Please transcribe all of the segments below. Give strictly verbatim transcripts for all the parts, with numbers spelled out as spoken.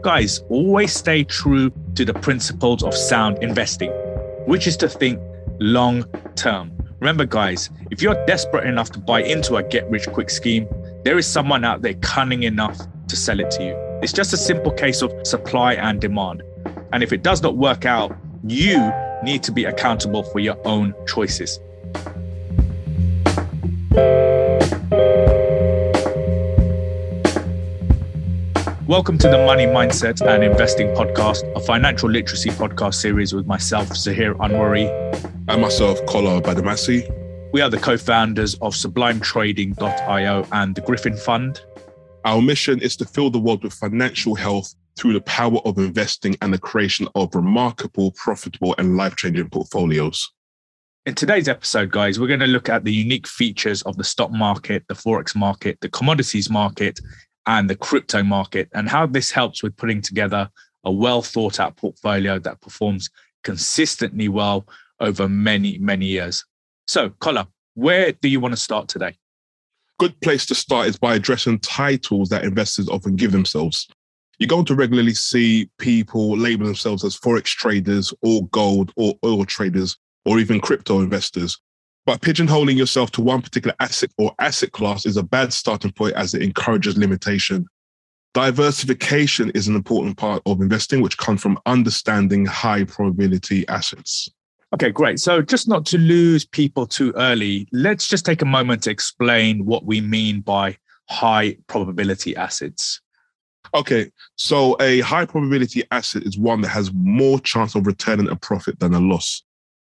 Guys, always stay true to the principles of sound investing, which is to think long term. Remember, guys, if you're desperate enough to buy into a get-rich-quick scheme, there is someone out there cunning enough to sell it to you. It's just a simple case of supply and demand. And if it does not work out, you need to be accountable for your own choices. Welcome to the Money Mindset and Investing Podcast, a financial literacy podcast series with myself, Zaheer Anwari. And myself, Kola Gbadamasi. We are the co-founders of sublime trading dot i o and the Griffin Fund. Our mission is to fill the world with financial health through the power of investing and the creation of remarkable, profitable, and life-changing portfolios. In today's episode, guys, we're going to look at the unique features of the stock market, the forex market, the commodities market, and the crypto market, and how this helps with putting together a well thought out portfolio that performs consistently well over many, many years. So, Kola, where do you want to start today? Good place to start is by addressing titles that investors often give themselves. You're going to regularly see people label themselves as forex traders or gold or oil traders or even crypto investors. But pigeonholing yourself to one particular asset or asset class is a bad starting point as it encourages limitation. Diversification is an important part of investing, which comes from understanding high probability assets. Okay, great. So just not to lose people too early, let's just take a moment to explain what we mean by high probability assets. Okay, so a high probability asset is one that has more chance of returning a profit than a loss.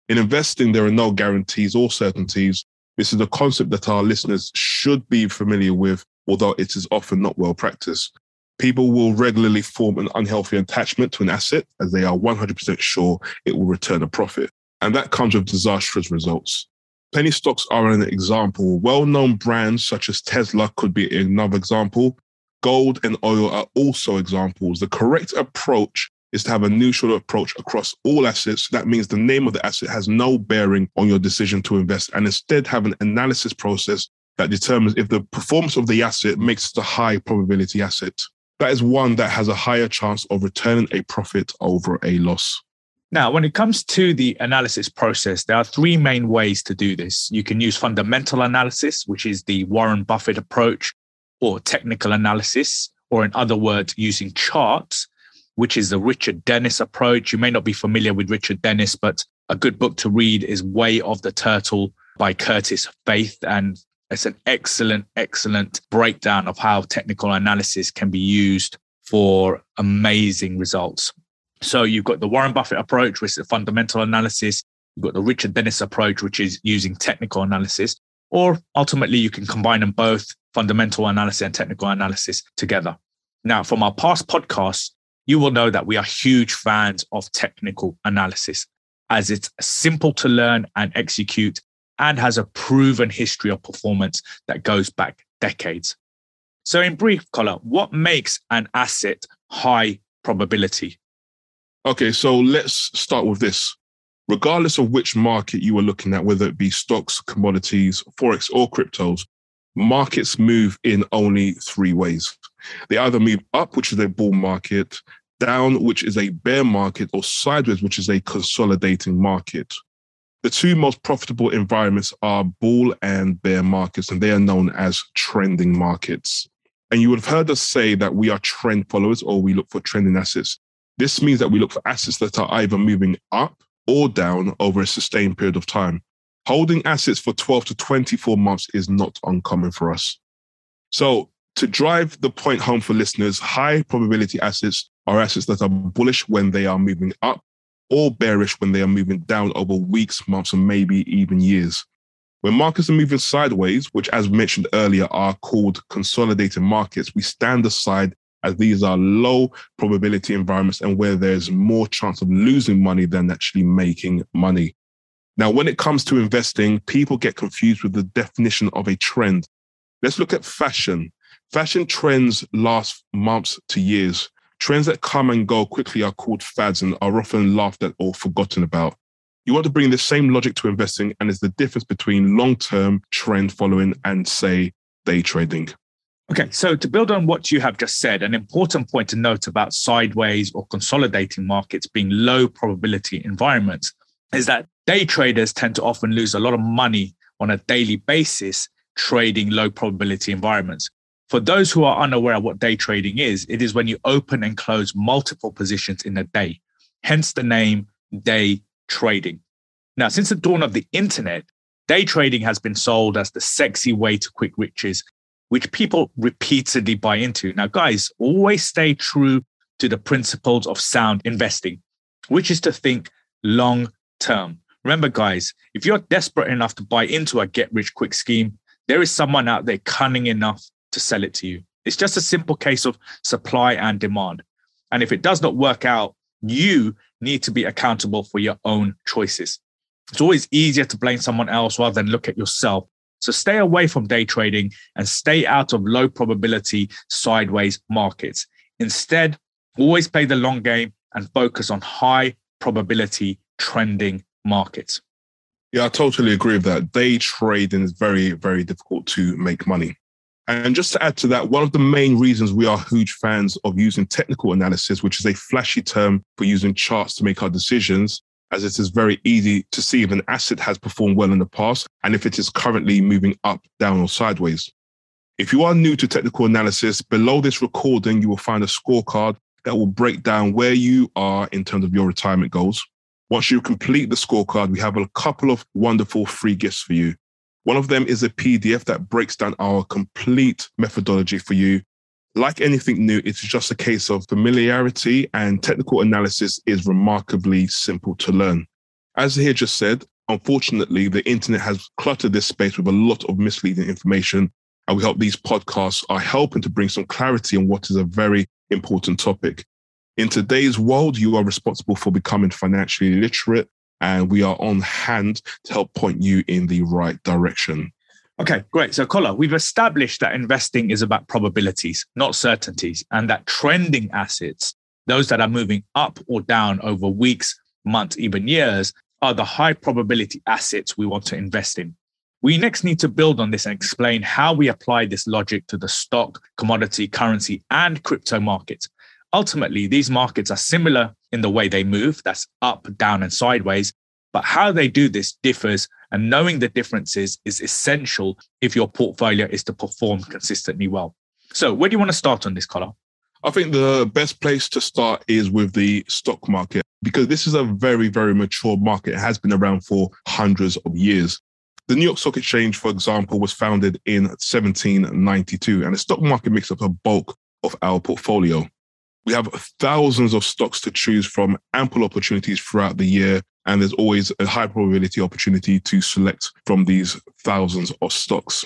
In investing, there are no guarantees or certainties. This is a concept that our listeners should be familiar with, although it is often not well practiced. People will regularly form an unhealthy attachment to an asset as they are one hundred percent sure it will return a profit. And that comes with disastrous results. Penny stocks are an example. Well-known brands such as Tesla could be another example. Gold and oil are also examples. The correct approach is to have a neutral approach across all assets. That means the name of the asset has no bearing on your decision to invest, and instead have an analysis process that determines if the performance of the asset makes it a high probability asset. That is one that has a higher chance of returning a profit over a loss. Now, when it comes to the analysis process, there are three main ways to do this. You can use fundamental analysis, which is the Warren Buffett approach, or technical analysis, or in other words, using charts, which is the Richard Dennis approach. You may not be familiar with Richard Dennis, but a good book to read is Way of the Turtle by Curtis Faith. And it's an excellent, excellent breakdown of how technical analysis can be used for amazing results. So you've got the Warren Buffett approach, which is the fundamental analysis. You've got the Richard Dennis approach, which is using technical analysis. Or ultimately, you can combine them both, fundamental analysis and technical analysis together. Now, from our past podcasts, you will know that we are huge fans of technical analysis, as it's simple to learn and execute and has a proven history of performance that goes back decades. So in brief, Kola, what makes an asset high probability? Okay, so let's start with this. Regardless of which market you are looking at, whether it be stocks, commodities, forex, or cryptos, markets move in only three ways. They either move up, which is a bull market, down, which is a bear market, or sideways, which is a consolidating market. The two most profitable environments are bull and bear markets, and they are known as trending markets. And you would have heard us say that we are trend followers, or we look for trending assets. This means that we look for assets that are either moving up or down over a sustained period of time. Holding assets for twelve to twenty-four months is not uncommon for us. So, to drive the point home for listeners, high probability assets are assets that are bullish when they are moving up or bearish when they are moving down over weeks, months, and maybe even years. When markets are moving sideways, which as mentioned earlier are called consolidating markets, we stand aside as these are low probability environments and where there's more chance of losing money than actually making money. Now, when it comes to investing, people get confused with the definition of a trend. Let's look at fashion. Fashion trends last months to years. Trends that come and go quickly are called fads and are often laughed at or forgotten about. You want to bring the same logic to investing, and it's the difference between long-term trend following and, say, day trading. Okay, so to build on what you have just said, an important point to note about sideways or consolidating markets being low probability environments is that day traders tend to often lose a lot of money on a daily basis trading low probability environments. For those who are unaware of what day trading is, it is when you open and close multiple positions in a day, hence the name day trading. Now, since the dawn of the internet, day trading has been sold as the sexy way to quick riches, which people repeatedly buy into. Now, guys, always stay true to the principles of sound investing, which is to think long term. Remember, guys, if you're desperate enough to buy into a get-rich-quick scheme, there is someone out there cunning enough to sell it to you. It's just a simple case of supply and demand. And if it does not work out, you need to be accountable for your own choices. It's always easier to blame someone else rather than look at yourself. So stay away from day trading and stay out of low probability sideways markets. Instead, always play the long game and focus on high probability trending markets. Yeah, I totally agree with that. Day trading is very, very difficult to make money. And just to add to that, one of the main reasons we are huge fans of using technical analysis, which is a flashy term for using charts to make our decisions, as it is very easy to see if an asset has performed well in the past and if it is currently moving up, down, or sideways. If you are new to technical analysis, below this recording, you will find a scorecard that will break down where you are in terms of your retirement goals. Once you complete the scorecard, we have a couple of wonderful free gifts for you. One of them is a P D F that breaks down our complete methodology for you. Like anything new, it's just a case of familiarity, and technical analysis is remarkably simple to learn. As Zaheer just said, unfortunately, the internet has cluttered this space with a lot of misleading information, and we hope these podcasts are helping to bring some clarity on what is a very important topic. In today's world, you are responsible for becoming financially literate, and we are on hand to help point you in the right direction. Okay, great. So, Kola, we've established that investing is about probabilities, not certainties, and that trending assets, those that are moving up or down over weeks, months, even years, are the high probability assets we want to invest in. We next need to build on this and explain how we apply this logic to the stock, commodity, currency, and crypto markets. Ultimately, these markets are similar in the way they move, that's up, down, and sideways, but how they do this differs, and knowing the differences is essential if your portfolio is to perform consistently well. So where do you want to start on this, Kola? I think the best place to start is with the stock market, because this is a very, very mature market. It has been around for hundreds of years. The New York Stock Exchange, for example, was founded in seventeen ninety-two, and the stock market makes up a bulk of our portfolio. We have thousands of stocks to choose from, ample opportunities throughout the year, and there's always a high probability opportunity to select from these thousands of stocks.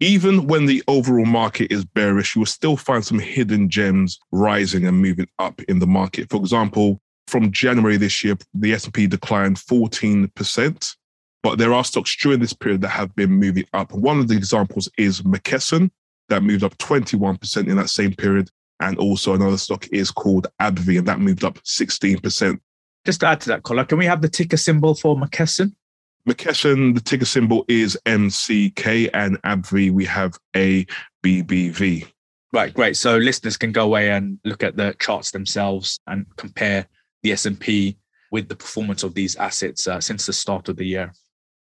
Even when the overall market is bearish, you will still find some hidden gems rising and moving up in the market. For example, from January this year, the S and P declined fourteen percent, but there are stocks during this period that have been moving up. One of the examples is McKesson, that moved up twenty-one percent in that same period. And also another stock is called AbbVie, and that moved up sixteen percent. Just to add to that, Kola, can we have the ticker symbol for McKesson? McKesson, the ticker symbol is M C K, and AbbVie, we have A B B V. Right, great. So listeners can go away and look at the charts themselves and compare the S and P with the performance of these assets uh, since the start of the year.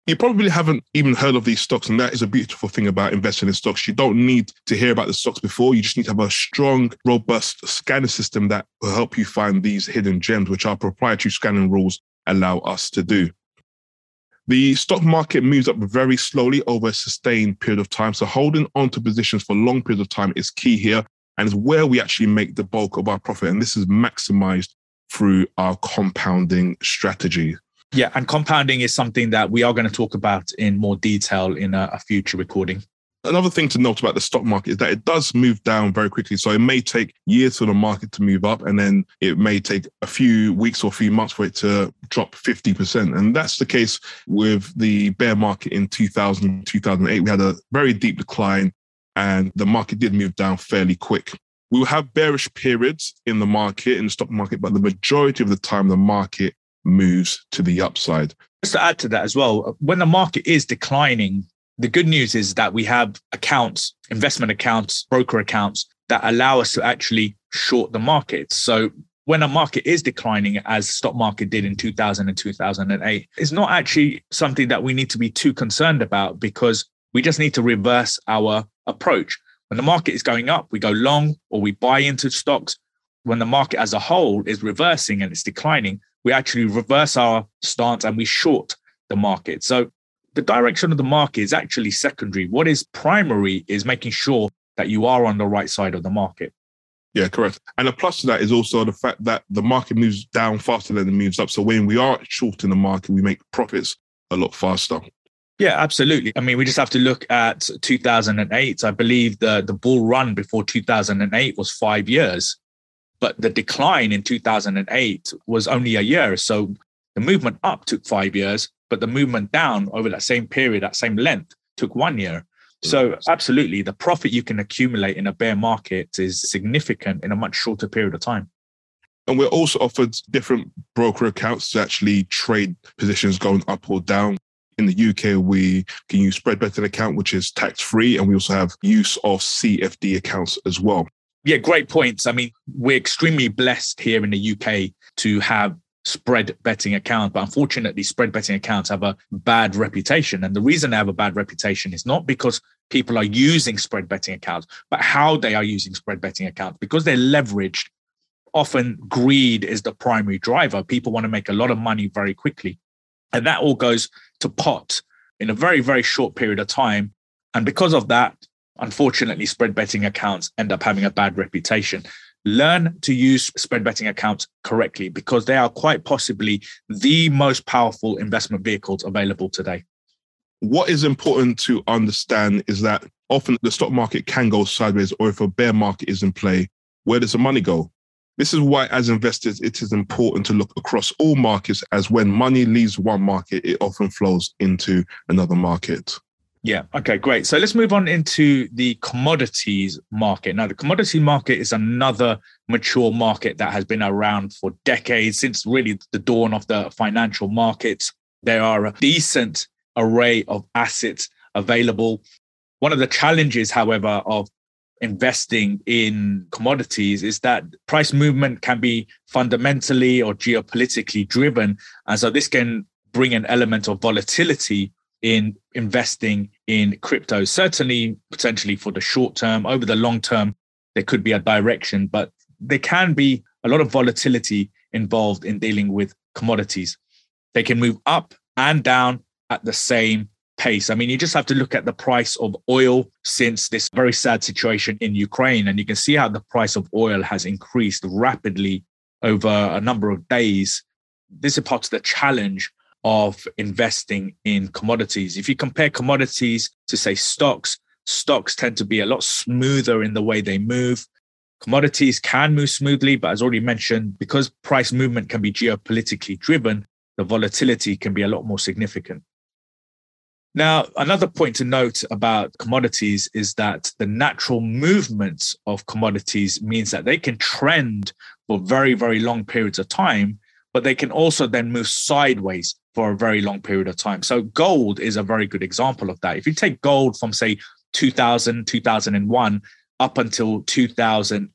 You probably haven't even heard of these stocks, and that is a beautiful thing about investing in stocks. You don't need to hear about the stocks before. You just need to have a strong, robust scanner system that will help you find these hidden gems, which our proprietary scanning rules allow us to do. The stock market moves up very slowly over a sustained period of time, so holding on to positions for long periods of time is key here, and is where we actually make the bulk of our profit, and this is maximized through our compounding strategy. Yeah, and compounding is something that we are going to talk about in more detail in a, a future recording. Another thing to note about the stock market is that it does move down very quickly. So it may take years for the market to move up, and then it may take a few weeks or a few months for it to drop fifty percent. And that's the case with the bear market in two thousand, two thousand eight. We had a very deep decline, and the market did move down fairly quick. We will have bearish periods in the market, in the stock market, but the majority of the time, the market moves to the upside. Just to add to that as well, when the market is declining, The good news is that we have accounts, investment accounts, broker accounts that allow us to actually short the market. So when a market is declining, as stock market did in two thousand and two thousand eight, it's not actually something that we need to be too concerned about, because we just need to reverse our approach. When the market is going up, we go long or we buy into stocks. When the market as a whole is reversing and it's declining, we actually reverse our stance and we short the market. So the direction of the market is actually secondary. What is primary is making sure that you are on the right side of the market. Yeah, correct. And a plus to that is also the fact that the market moves down faster than it moves up. So when we are short in the market, we make profits a lot faster. Yeah, absolutely. I mean, we just have to look at two thousand eight. I believe the, the bull run before two thousand eight was five years, but the decline in two thousand eight was only a year. So the movement up took five years, but the movement down over that same period, that same length, took one year. So absolutely, the profit you can accumulate in a bear market is significant in a much shorter period of time. And we're also offered different broker accounts to actually trade positions going up or down. In the U K, we can use spread betting account, which is tax-free, and we also have use of C F D accounts as well. Yeah, great points. I mean, we're extremely blessed here in the U K to have spread betting account. But unfortunately, spread betting accounts have a bad reputation. And the reason they have a bad reputation is not because people are using spread betting accounts, but how they are using spread betting accounts. Because they're leveraged, often greed is the primary driver. People want to make a lot of money very quickly. And that all goes to pot in a very, very short period of time. And because of that, unfortunately, spread betting accounts end up having a bad reputation. Learn to use spread betting accounts correctly, because they are quite possibly the most powerful investment vehicles available today. What is important to understand is that often the stock market can go sideways, or if a bear market is in play, where does the money go? This is why, as investors, it is important to look across all markets, as when money leaves one market, it often flows into another market. Yeah. Okay, great. So let's move on into the commodities market. Now, the commodity market is another mature market that has been around for decades, since really the dawn of the financial markets. There are a decent array of assets available. One of the challenges, however, of investing in commodities is that price movement can be fundamentally or geopolitically driven. And so this can bring an element of volatility in investing in crypto, certainly potentially for the short term. Over the long term, there could be a direction, but there can be a lot of volatility involved in dealing with commodities. They can move up and down at the same pace. I mean, you just have to look at the price of oil since this very sad situation in Ukraine, and you can see how the price of oil has increased rapidly over a number of days. This is part of the challenge of investing in commodities. If you compare commodities to, say, stocks, stocks tend to be a lot smoother in the way they move. Commodities can move smoothly, but as already mentioned, because price movement can be geopolitically driven, the volatility can be a lot more significant. Now, another point to note about commodities is that the natural movement of commodities means that they can trend for very, very long periods of time, but they can also then move sideways for a very long period of time. So gold is a very good example of that. If you take gold from, say, two thousand, two thousand one, up until two thousand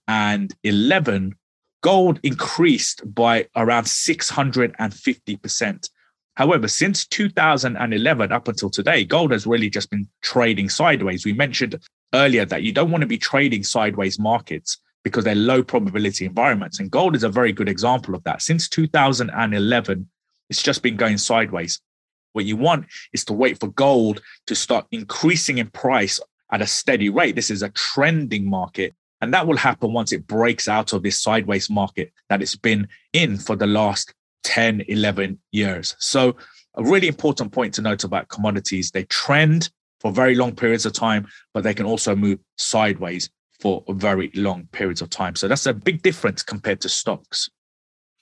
eleven, gold increased by around six hundred fifty percent. However, since two thousand eleven up until today, gold has really just been trading sideways. We mentioned earlier that you don't want to be trading sideways markets, because they're low probability environments. And gold is a very good example of that. Since two thousand eleven, it's just been going sideways. What you want is to wait for gold to start increasing in price at a steady rate. This is a trending market. And that will happen once it breaks out of this sideways market that it's been in for the last ten, eleven years. So a really important point to note about commodities, they trend for very long periods of time, but they can also move sideways for very long periods of time. So that's a big difference compared to stocks.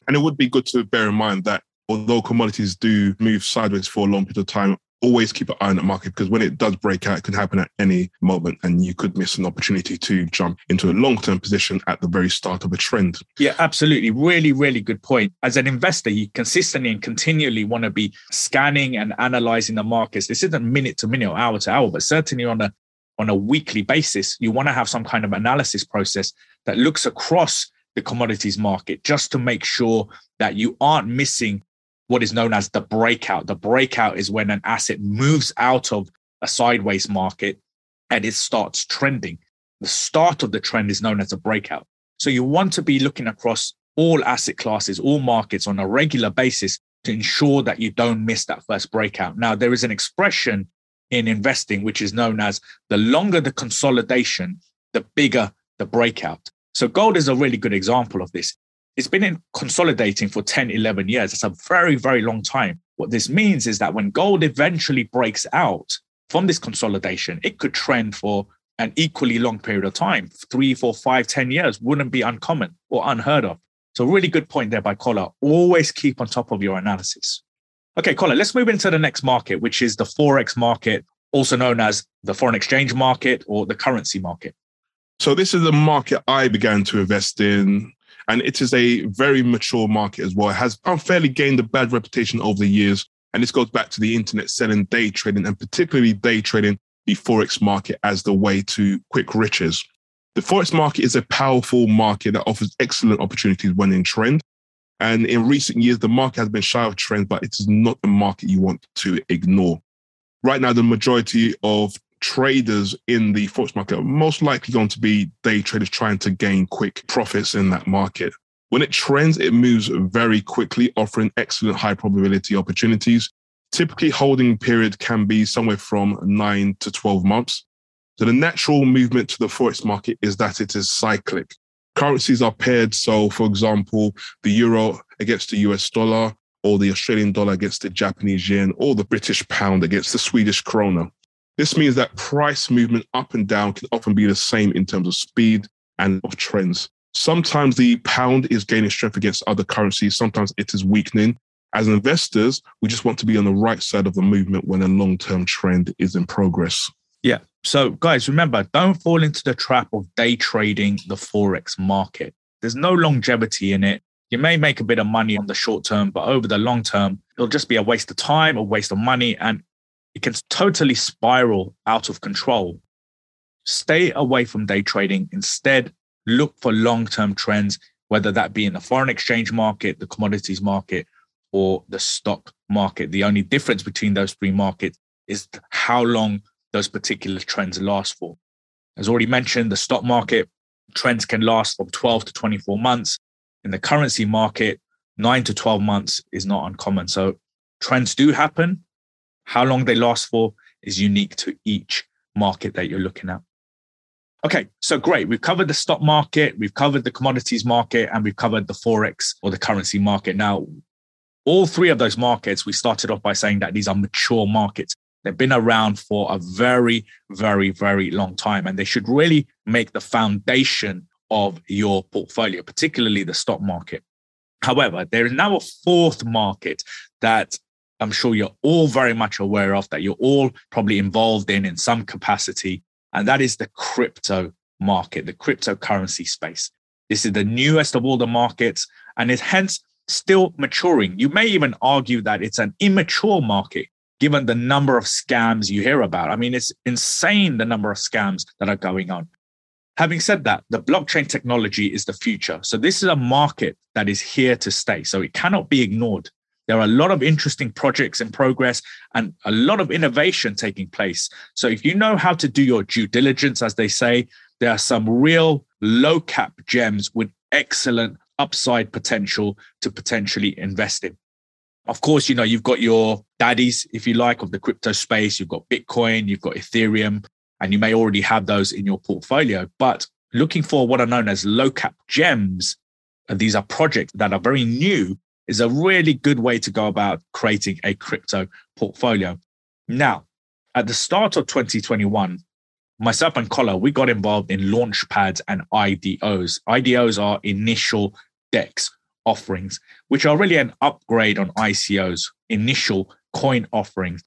And it would be good to bear in mind that although commodities do move sideways for a long period of time, always keep an eye on the market, because when it does break out, it could happen at any moment and you could miss an opportunity to jump into a long-term position at the very start of a trend. Yeah, absolutely. Really, really good point. As an investor, you consistently and continually want to be scanning and analyzing the markets. This isn't minute to minute or hour to hour, but certainly on a on a weekly basis, you want to have some kind of analysis process that looks across the commodities market just to make sure that you aren't missing what is known as the breakout. The breakout is when an asset moves out of a sideways market and it starts trending. The start of the trend is known as a breakout. So you want to be looking across all asset classes, all markets on a regular basis to ensure that you don't miss that first breakout. Now, there is an expression in investing which is known as the longer the consolidation, the bigger the breakout. So gold is a really good example of this. It's been in consolidating for ten, eleven years. It's a very, very long time. What this means is that when gold eventually breaks out from this consolidation, it could trend for an equally long period of time. Three, four, five, ten years wouldn't be uncommon or unheard of. So really good point there by Kola. Always keep on top of your analysis. Okay, Kola, let's move into the next market, which is the Forex market, also known as the foreign exchange market or the currency market. So this is a market I began to invest in, and it is a very mature market as well. It has unfairly gained a bad reputation over the years. And this goes back to the internet selling, day trading, and particularly day trading the Forex market as the way to quick riches. The Forex market is a powerful market that offers excellent opportunities when in trend. And in recent years, the market has been shy of trends, but it is not a market you want to ignore. Right now, the majority of traders in the Forex market are most likely going to be day traders trying to gain quick profits in that market. When it trends, it moves very quickly, offering excellent high probability opportunities. Typically, holding period can be somewhere from nine to twelve months. So the natural movement to the Forex market is that it is cyclic. Currencies are paired. So, for example, the euro against the U S dollar, or the Australian dollar against the Japanese yen, or the British pound against the Swedish krona. This means that price movement up and down can often be the same in terms of speed and of trends. Sometimes the pound is gaining strength against other currencies. Sometimes it is weakening. As investors, we just want to be on the right side of the movement when a long-term trend is in progress. Yeah. So guys, remember, don't fall into the trap of day trading the Forex market. There's no longevity in it. You may make a bit of money on the short term, but over the long term, it'll just be a waste of time, a waste of money, and it can totally spiral out of control. Stay away from day trading. Instead, look for long-term trends, whether that be in the foreign exchange market, the commodities market, or the stock market. The only difference between those three markets is how long those particular trends last for. As already mentioned, the stock market trends can last from twelve to twenty-four months. In the currency market, nine to twelve months is not uncommon. So trends do happen. How long they last for is unique to each market that you're looking at. Okay, so great. We've covered the stock market, we've covered the commodities market, and we've covered the Forex or the currency market. Now, all three of those markets, we started off by saying that these are mature markets. They've been around for a very, very, very long time, and they should really make the foundation of your portfolio, particularly the stock market. However, there is now a fourth market that I'm sure you're all very much aware of, that you're all probably involved in in some capacity, and that is the crypto market, the cryptocurrency space. This is the newest of all the markets, and it's hence still maturing. You may even argue that it's an immature market, given the number of scams you hear about. I mean, it's insane the number of scams that are going on. Having said that, the blockchain technology is the future. So this is a market that is here to stay, so it cannot be ignored. There are a lot of interesting projects in progress and a lot of innovation taking place. So if you know how to do your due diligence, as they say, there are some real low cap gems with excellent upside potential to potentially invest in. Of course, you know, you've got your daddies, if you like, of the crypto space. You've got Bitcoin, you've got Ethereum, and you may already have those in your portfolio. But looking for what are known as low cap gems, and these are projects that are very new, is a really good way to go about creating a crypto portfolio. Now, at the start of twenty twenty-one, myself and Kola, we got involved in launch pads and I D Os. I D Os are initial DEX offerings, which are really an upgrade on I C Os, initial coin offerings.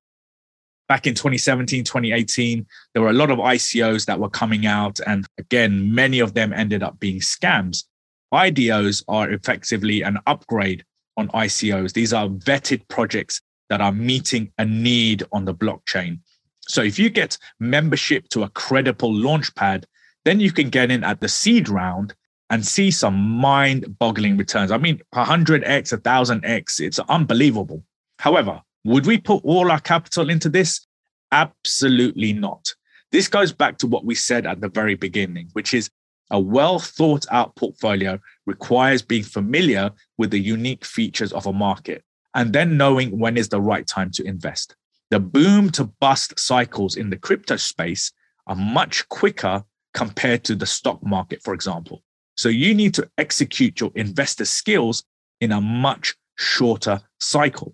Back in twenty seventeen, twenty eighteen, there were a lot of I C Os that were coming out. And again, many of them ended up being scams. I D Os are effectively an upgrade on I C Os. These are vetted projects that are meeting a need on the blockchain. So if you get membership to a credible launchpad, then you can get in at the seed round and see some mind-boggling returns. I mean, one hundred x, one thousand x, it's unbelievable. However, would we put all our capital into this? Absolutely not. This goes back to what we said at the very beginning, which is a well-thought-out portfolio requires being familiar with the unique features of a market and then knowing when is the right time to invest. The boom to bust cycles in the crypto space are much quicker compared to the stock market, for example. So you need to execute your investor skills in a much shorter cycle.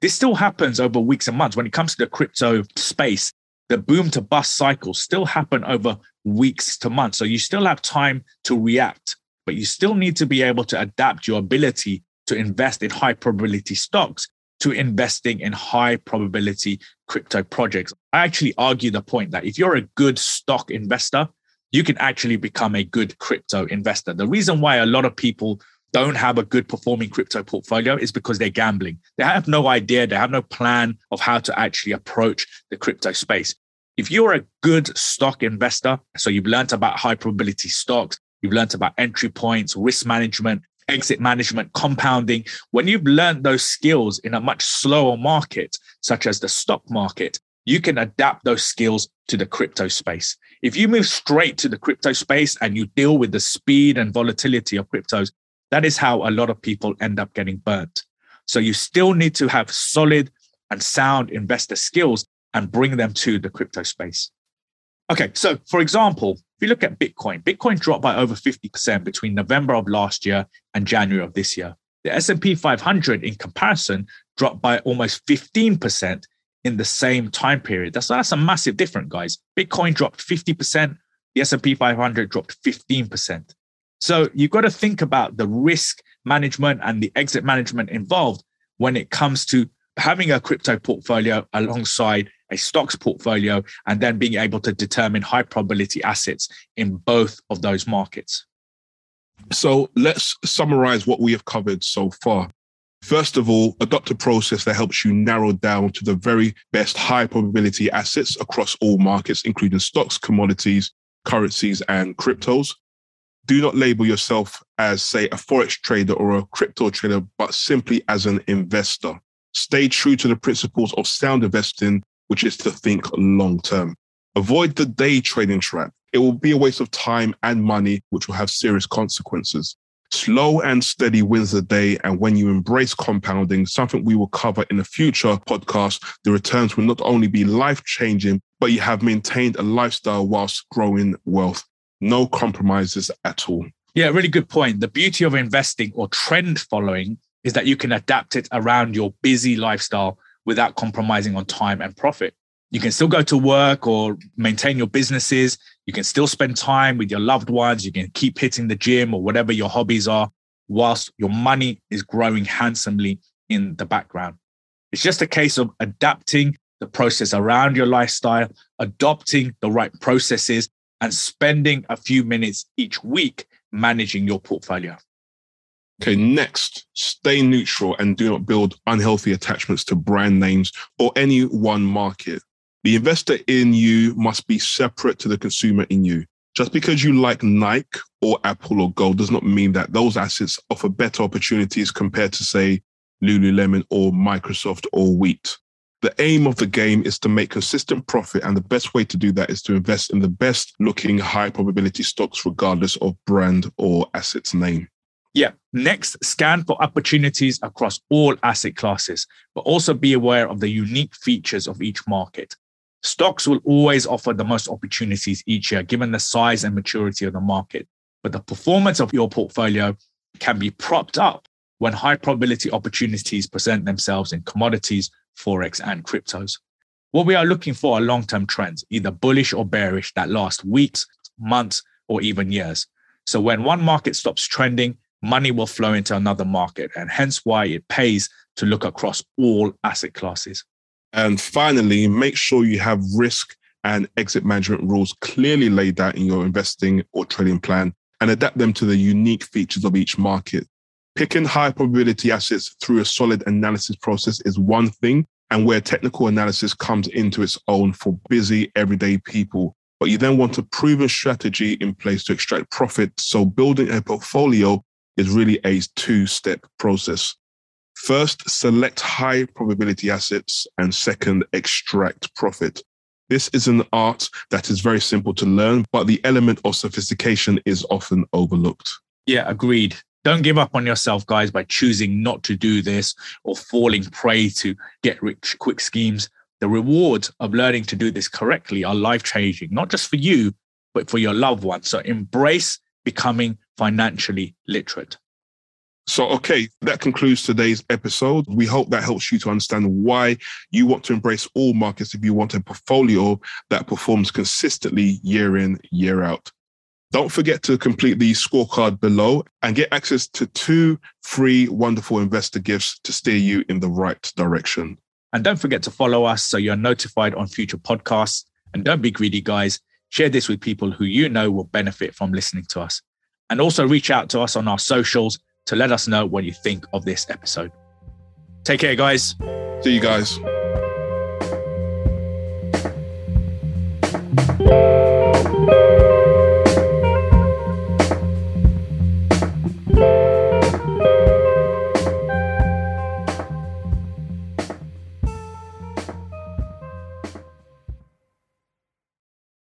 This still happens over weeks and months. When it comes to the crypto space, the boom to bust cycles still happen over weeks to months. So you still have time to react, but you still need to be able to adapt your ability to invest in high probability stocks to investing in high probability crypto projects. I actually argue the point that if you're a good stock investor, you can actually become a good crypto investor. The reason why a lot of people don't have a good performing crypto portfolio is because they're gambling. They have no idea. They have no plan of how to actually approach the crypto space. If you're a good stock investor, so you've learned about high probability stocks, you've learned about entry points, risk management, exit management, compounding. When you've learned those skills in a much slower market, such as the stock market, you can adapt those skills to the crypto space. If you move straight to the crypto space and you deal with the speed and volatility of cryptos, that is how a lot of people end up getting burnt. So you still need to have solid and sound investor skills and bring them to the crypto space. Okay, so for example, if you look at Bitcoin, Bitcoin dropped by over fifty percent between November of last year and January of this year. The S and P five hundred, in comparison, dropped by almost fifteen percent in the same time period. That's, that's a massive difference, guys. Bitcoin dropped fifty percent. The S and P five hundred dropped fifteen percent. So you've got to think about the risk management and the exit management involved when it comes to having a crypto portfolio alongside a stocks portfolio and then being able to determine high probability assets in both of those markets. So let's summarize what we have covered so far. First of all, adopt a process that helps you narrow down to the very best high probability assets across all markets, including stocks, commodities, currencies, and cryptos. Do not label yourself as, say, a forex trader or a crypto trader, but simply as an investor. Stay true to the principles of sound investing, which is to think long term. Avoid the day trading trap. It will be a waste of time and money, which will have serious consequences. Slow and steady wins the day. And when you embrace compounding, something we will cover in a future podcast, the returns will not only be life-changing, but you have maintained a lifestyle whilst growing wealth. No compromises at all. Yeah, really good point. The beauty of investing or trend following is that you can adapt it around your busy lifestyle without compromising on time and profit. You can still go to work or maintain your businesses. You can still spend time with your loved ones. You can keep hitting the gym or whatever your hobbies are, whilst your money is growing handsomely in the background. It's just a case of adapting the process around your lifestyle, adopting the right processes, and spending a few minutes each week managing your portfolio. Okay, next, stay neutral and do not build unhealthy attachments to brand names or any one market. The investor in you must be separate to the consumer in you. Just because you like Nike or Apple or gold does not mean that those assets offer better opportunities compared to, say, Lululemon or Microsoft or Wheat. The aim of the game is to make consistent profit, and the best way to do that is to invest in the best-looking high-probability stocks regardless of brand or asset's name. Yeah. Next, scan for opportunities across all asset classes, but also be aware of the unique features of each market. Stocks will always offer the most opportunities each year, given the size and maturity of the market, but the performance of your portfolio can be propped up when high-probability opportunities present themselves in commodities, forex and cryptos. What we are looking for are long-term trends, either bullish or bearish, that last weeks, months, or even years. So when one market stops trending, money will flow into another market, and hence why it pays to look across all asset classes. And finally, make sure you have risk and exit management rules clearly laid out in your investing or trading plan and adapt them to the unique features of each market. Picking high probability assets through a solid analysis process is one thing, and where technical analysis comes into its own for busy everyday people. But you then want a proven strategy in place to extract profit. So building a portfolio is really a two-step process. First, select high probability assets, and second, extract profit. This is an art that is very simple to learn, but the element of sophistication is often overlooked. Yeah, agreed. Don't give up on yourself, guys, by choosing not to do this or falling prey to get-rich-quick schemes. The rewards of learning to do this correctly are life-changing, not just for you, but for your loved ones. So embrace becoming financially literate. So, okay, that concludes today's episode. We hope that helps you to understand why you want to embrace all markets if you want a portfolio that performs consistently year in, year out. Don't forget to complete the scorecard below and get access to two free wonderful investor gifts to steer you in the right direction. And don't forget to follow us so you're notified on future podcasts. And don't be greedy, guys. Share this with people who you know will benefit from listening to us. And also reach out to us on our socials to let us know what you think of this episode. Take care, guys. See you guys.